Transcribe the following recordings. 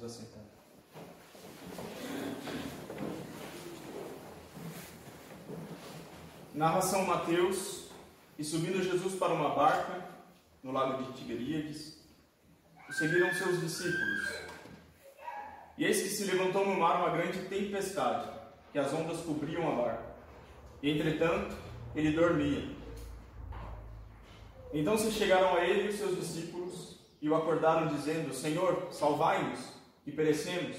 nos assentar. Narra São Mateus: e subindo Jesus para uma barca no lago de Tiberíades, o seguiram seus discípulos. E eis que se levantou no mar uma grande tempestade, que as ondas cobriam a barca. E entretanto, ele dormia. Então se chegaram a ele e os seus discípulos e o acordaram, dizendo: Senhor, salvai-nos, que perecemos.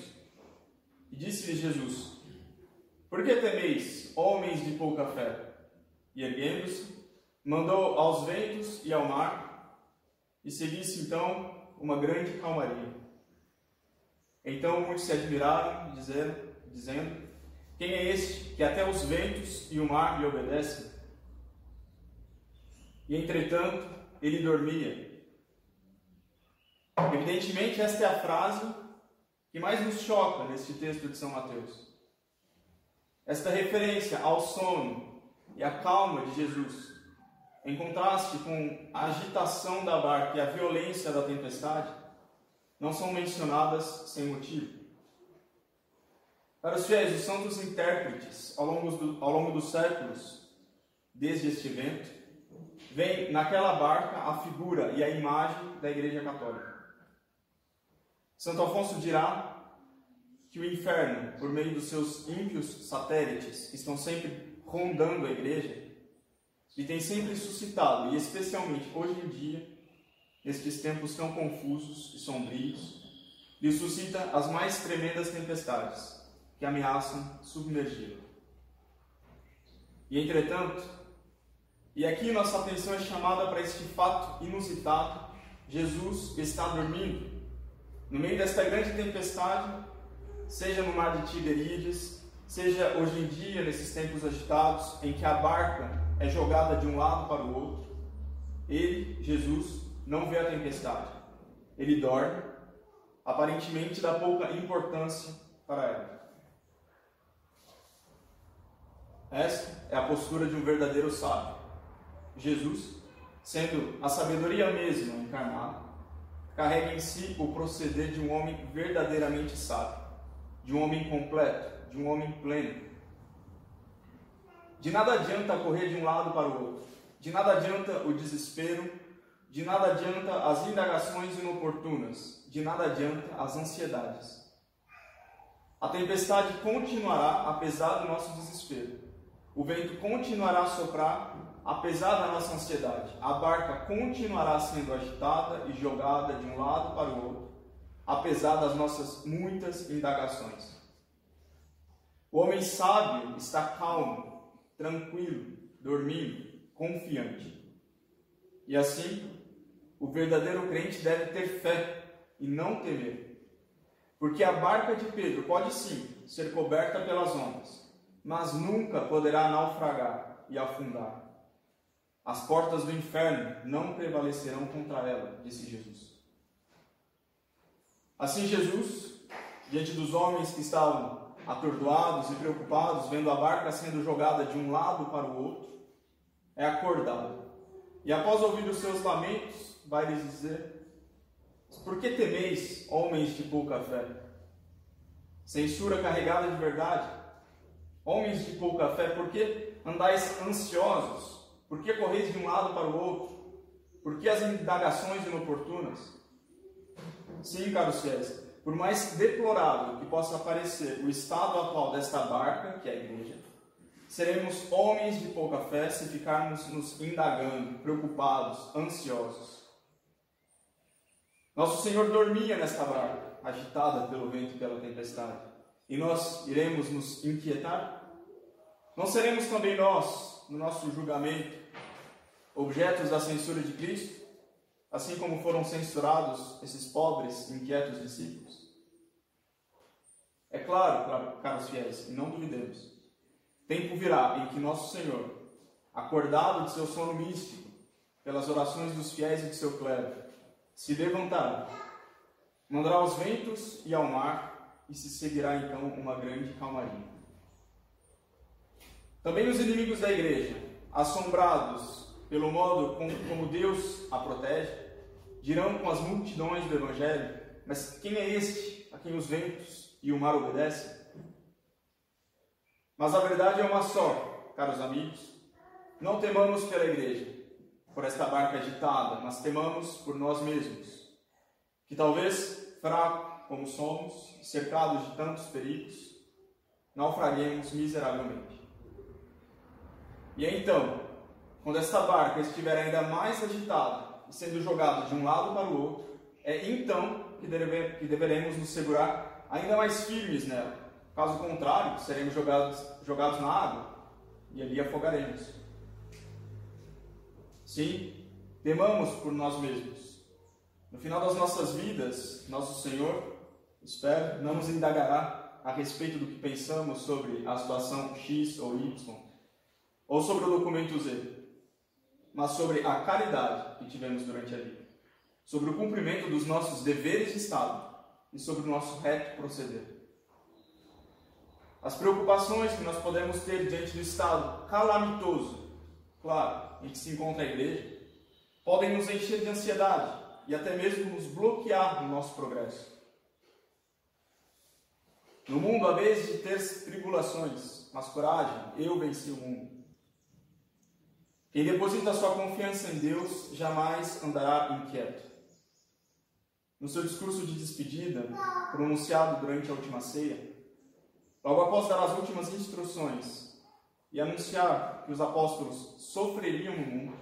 E disse-lhe Jesus: Por que temeis, homens de pouca fé? E erguendo-se, mandou aos ventos e ao mar, e seguisse então uma grande calmaria. Então muitos se admiraram, dizendo: Quem é este que até os ventos e o mar lhe obedecem? E entretanto ele dormia. Evidentemente, esta é a frase que mais nos choca neste texto de São Mateus. Esta referência ao sono e à calma de Jesus, em contraste com a agitação da barca e a violência da tempestade, não são mencionadas sem motivo. Para os fiéis, os santos intérpretes, ao longo dos séculos, desde este evento, vem naquela barca a figura e a imagem da Igreja Católica. Santo Afonso dirá que o inferno, por meio dos seus ímpios satélites, que estão sempre rondando a Igreja, e tem sempre suscitado, e especialmente hoje em dia, nestes tempos tão confusos e sombrios, lhe suscita as mais tremendas tempestades, que ameaçam submergir. E entretanto, e aqui nossa atenção é chamada para este fato inusitado: Jesus está dormindo no meio desta grande tempestade, seja no mar de Tiberíades, seja hoje em dia nesses tempos agitados em que a barca é jogada de um lado para o outro. Ele, Jesus, não vê a tempestade. Ele dorme, aparentemente dá pouca importância para ela. Esta é a postura de um verdadeiro sábio. Jesus, sendo a sabedoria mesma encarnada, carrega em si o proceder de um homem verdadeiramente sábio, de um homem completo, de um homem pleno. De nada adianta correr de um lado para o outro, de nada adianta o desespero, de nada adianta as indagações inoportunas, de nada adianta as ansiedades. A tempestade continuará apesar do nosso desespero. O vento continuará a soprar, apesar da nossa ansiedade. A barca continuará sendo agitada e jogada de um lado para o outro, apesar das nossas muitas indagações. O homem sábio está calmo, tranquilo, dormindo, confiante. E assim, o verdadeiro crente deve ter fé e não temer. Porque a barca de Pedro pode sim ser coberta pelas ondas, mas nunca poderá naufragar e afundar. As portas do inferno não prevalecerão contra ela, disse Jesus. Assim Jesus, diante dos homens que estavam atordoados e preocupados, vendo a barca sendo jogada de um lado para o outro, é acordado. E após ouvir os seus lamentos, vai lhes dizer: Por que temeis, homens de pouca fé? Censura carregada de verdade. Homens de pouca fé, por que andais ansiosos? Por que correis de um lado para o outro? Por que as indagações inoportunas? Sim, caros fiéis, por mais deplorável que possa parecer o estado atual desta barca, que é a Igreja, seremos homens de pouca fé se ficarmos nos indagando, preocupados, ansiosos. Nosso Senhor dormia nesta barca, agitada pelo vento e pela tempestade. E nós iremos nos inquietar? Não seremos também nós, no nosso julgamento, objetos da censura de Cristo, assim como foram censurados esses pobres, inquietos discípulos? É claro, caros fiéis, e não duvidemos, tempo virá em que nosso Senhor, acordado de seu sono místico, pelas orações dos fiéis e de seu clero, se levantará, mandará aos ventos e ao mar, e se seguirá então uma grande calmaria. Também os inimigos da Igreja, assombrados pelo modo como Deus a protege, dirão com as multidões do Evangelho: Mas quem é este a quem os ventos e o mar obedecem? Mas a verdade é uma só, caros amigos. Não temamos pela igreja, por esta barca agitada, mas temamos por nós mesmos, que talvez, fracos como somos, cercados de tantos perigos, naufraguemos miseravelmente. E então, quando esta barca estiver ainda mais agitada e sendo jogada de um lado para o outro, é então que deveremos nos segurar ainda mais firmes nela. Caso contrário, seremos jogados na água e ali afogaremos. Sim, temamos por nós mesmos. No final das nossas vidas, nosso Senhor, espero, não nos indagará a respeito do que pensamos sobre a situação X ou Y, ou sobre o documento Z, mas sobre a caridade que tivemos durante a vida, sobre o cumprimento dos nossos deveres de Estado e sobre o nosso reto proceder. As preocupações que nós podemos ter diante do estado calamitoso, claro, em que se encontra a igreja, podem nos encher de ansiedade e até mesmo nos bloquear no nosso progresso. No mundo, há vezes de ter tribulações, mas coragem, eu venci o mundo. Quem deposita sua confiança em Deus jamais andará inquieto. No seu discurso de despedida, pronunciado durante a última ceia, logo após dar as últimas instruções e anunciar que os apóstolos sofreriam no mundo,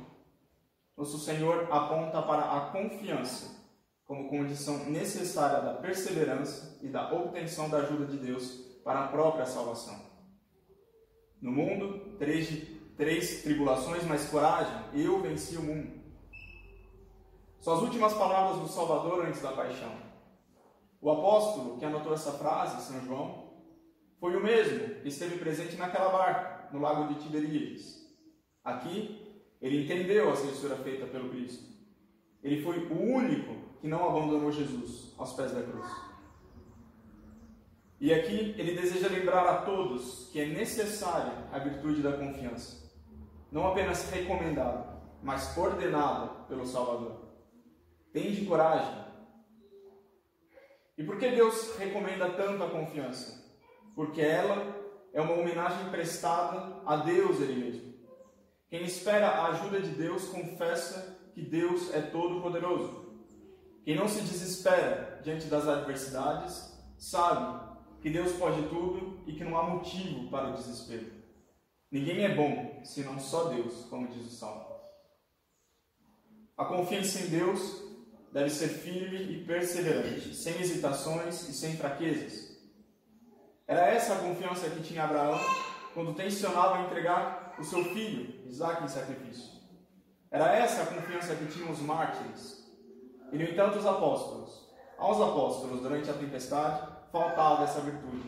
nosso Senhor aponta para a confiança como condição necessária da perseverança e da obtenção da ajuda de Deus para a própria salvação. No mundo, três tribulações, mas coragem, eu venci o mundo. São as últimas palavras do Salvador antes da paixão. O apóstolo que anotou essa frase, São João, foi o mesmo que esteve presente naquela barca, no lago de Tiberíades. Aqui, ele entendeu a censura feita pelo Cristo. Ele foi o único que não abandonou Jesus aos pés da cruz. E aqui, ele deseja lembrar a todos que é necessária a virtude da confiança, não apenas recomendada, mas ordenada pelo Salvador. Tende coragem. E por que Deus recomenda tanto a confiança? Porque ela é uma homenagem prestada a Deus Ele mesmo. Quem espera a ajuda de Deus confessa que Deus é todo-poderoso. Quem não se desespera diante das adversidades sabe que Deus pode tudo e que não há motivo para o desespero. Ninguém é bom, senão só Deus, como diz o Salmo. A confiança em Deus deve ser firme e perseverante, sem hesitações e sem fraquezas. Era essa a confiança que tinha Abraão quando tensionava entregar o seu filho, Isaac, em sacrifício. Era essa a confiança que tinham os mártires. E, no entanto, aos apóstolos, durante a tempestade, faltava essa virtude.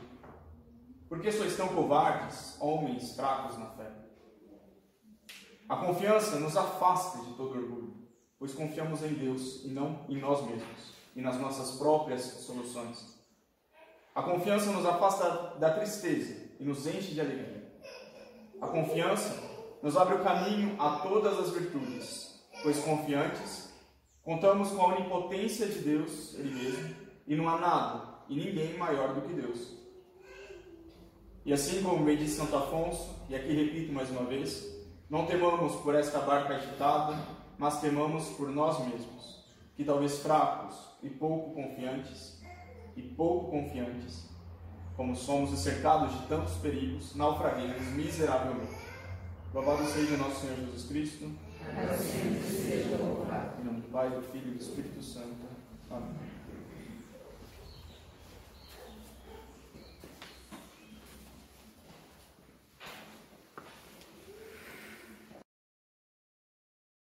Por que sois tão covardes, homens fracos na fé? A confiança nos afasta de todo orgulho, pois confiamos em Deus e não em nós mesmos, e nas nossas próprias soluções. A confiança nos afasta da tristeza e nos enche de alegria. A confiança nos abre o caminho a todas as virtudes, pois confiantes, contamos com a onipotência de Deus, Ele mesmo, e não há nada e ninguém maior do que Deus. E assim como bem disse Santo Afonso, e aqui repito mais uma vez, não temamos por esta barca agitada, mas temamos por nós mesmos, que talvez fracos e pouco confiantes, como somos e cercados de tantos perigos, naufraguemos miseravelmente. Louvado seja nosso Senhor Jesus Cristo. Amém. Em nome do Pai, do Filho e do Espírito Santo. Amém.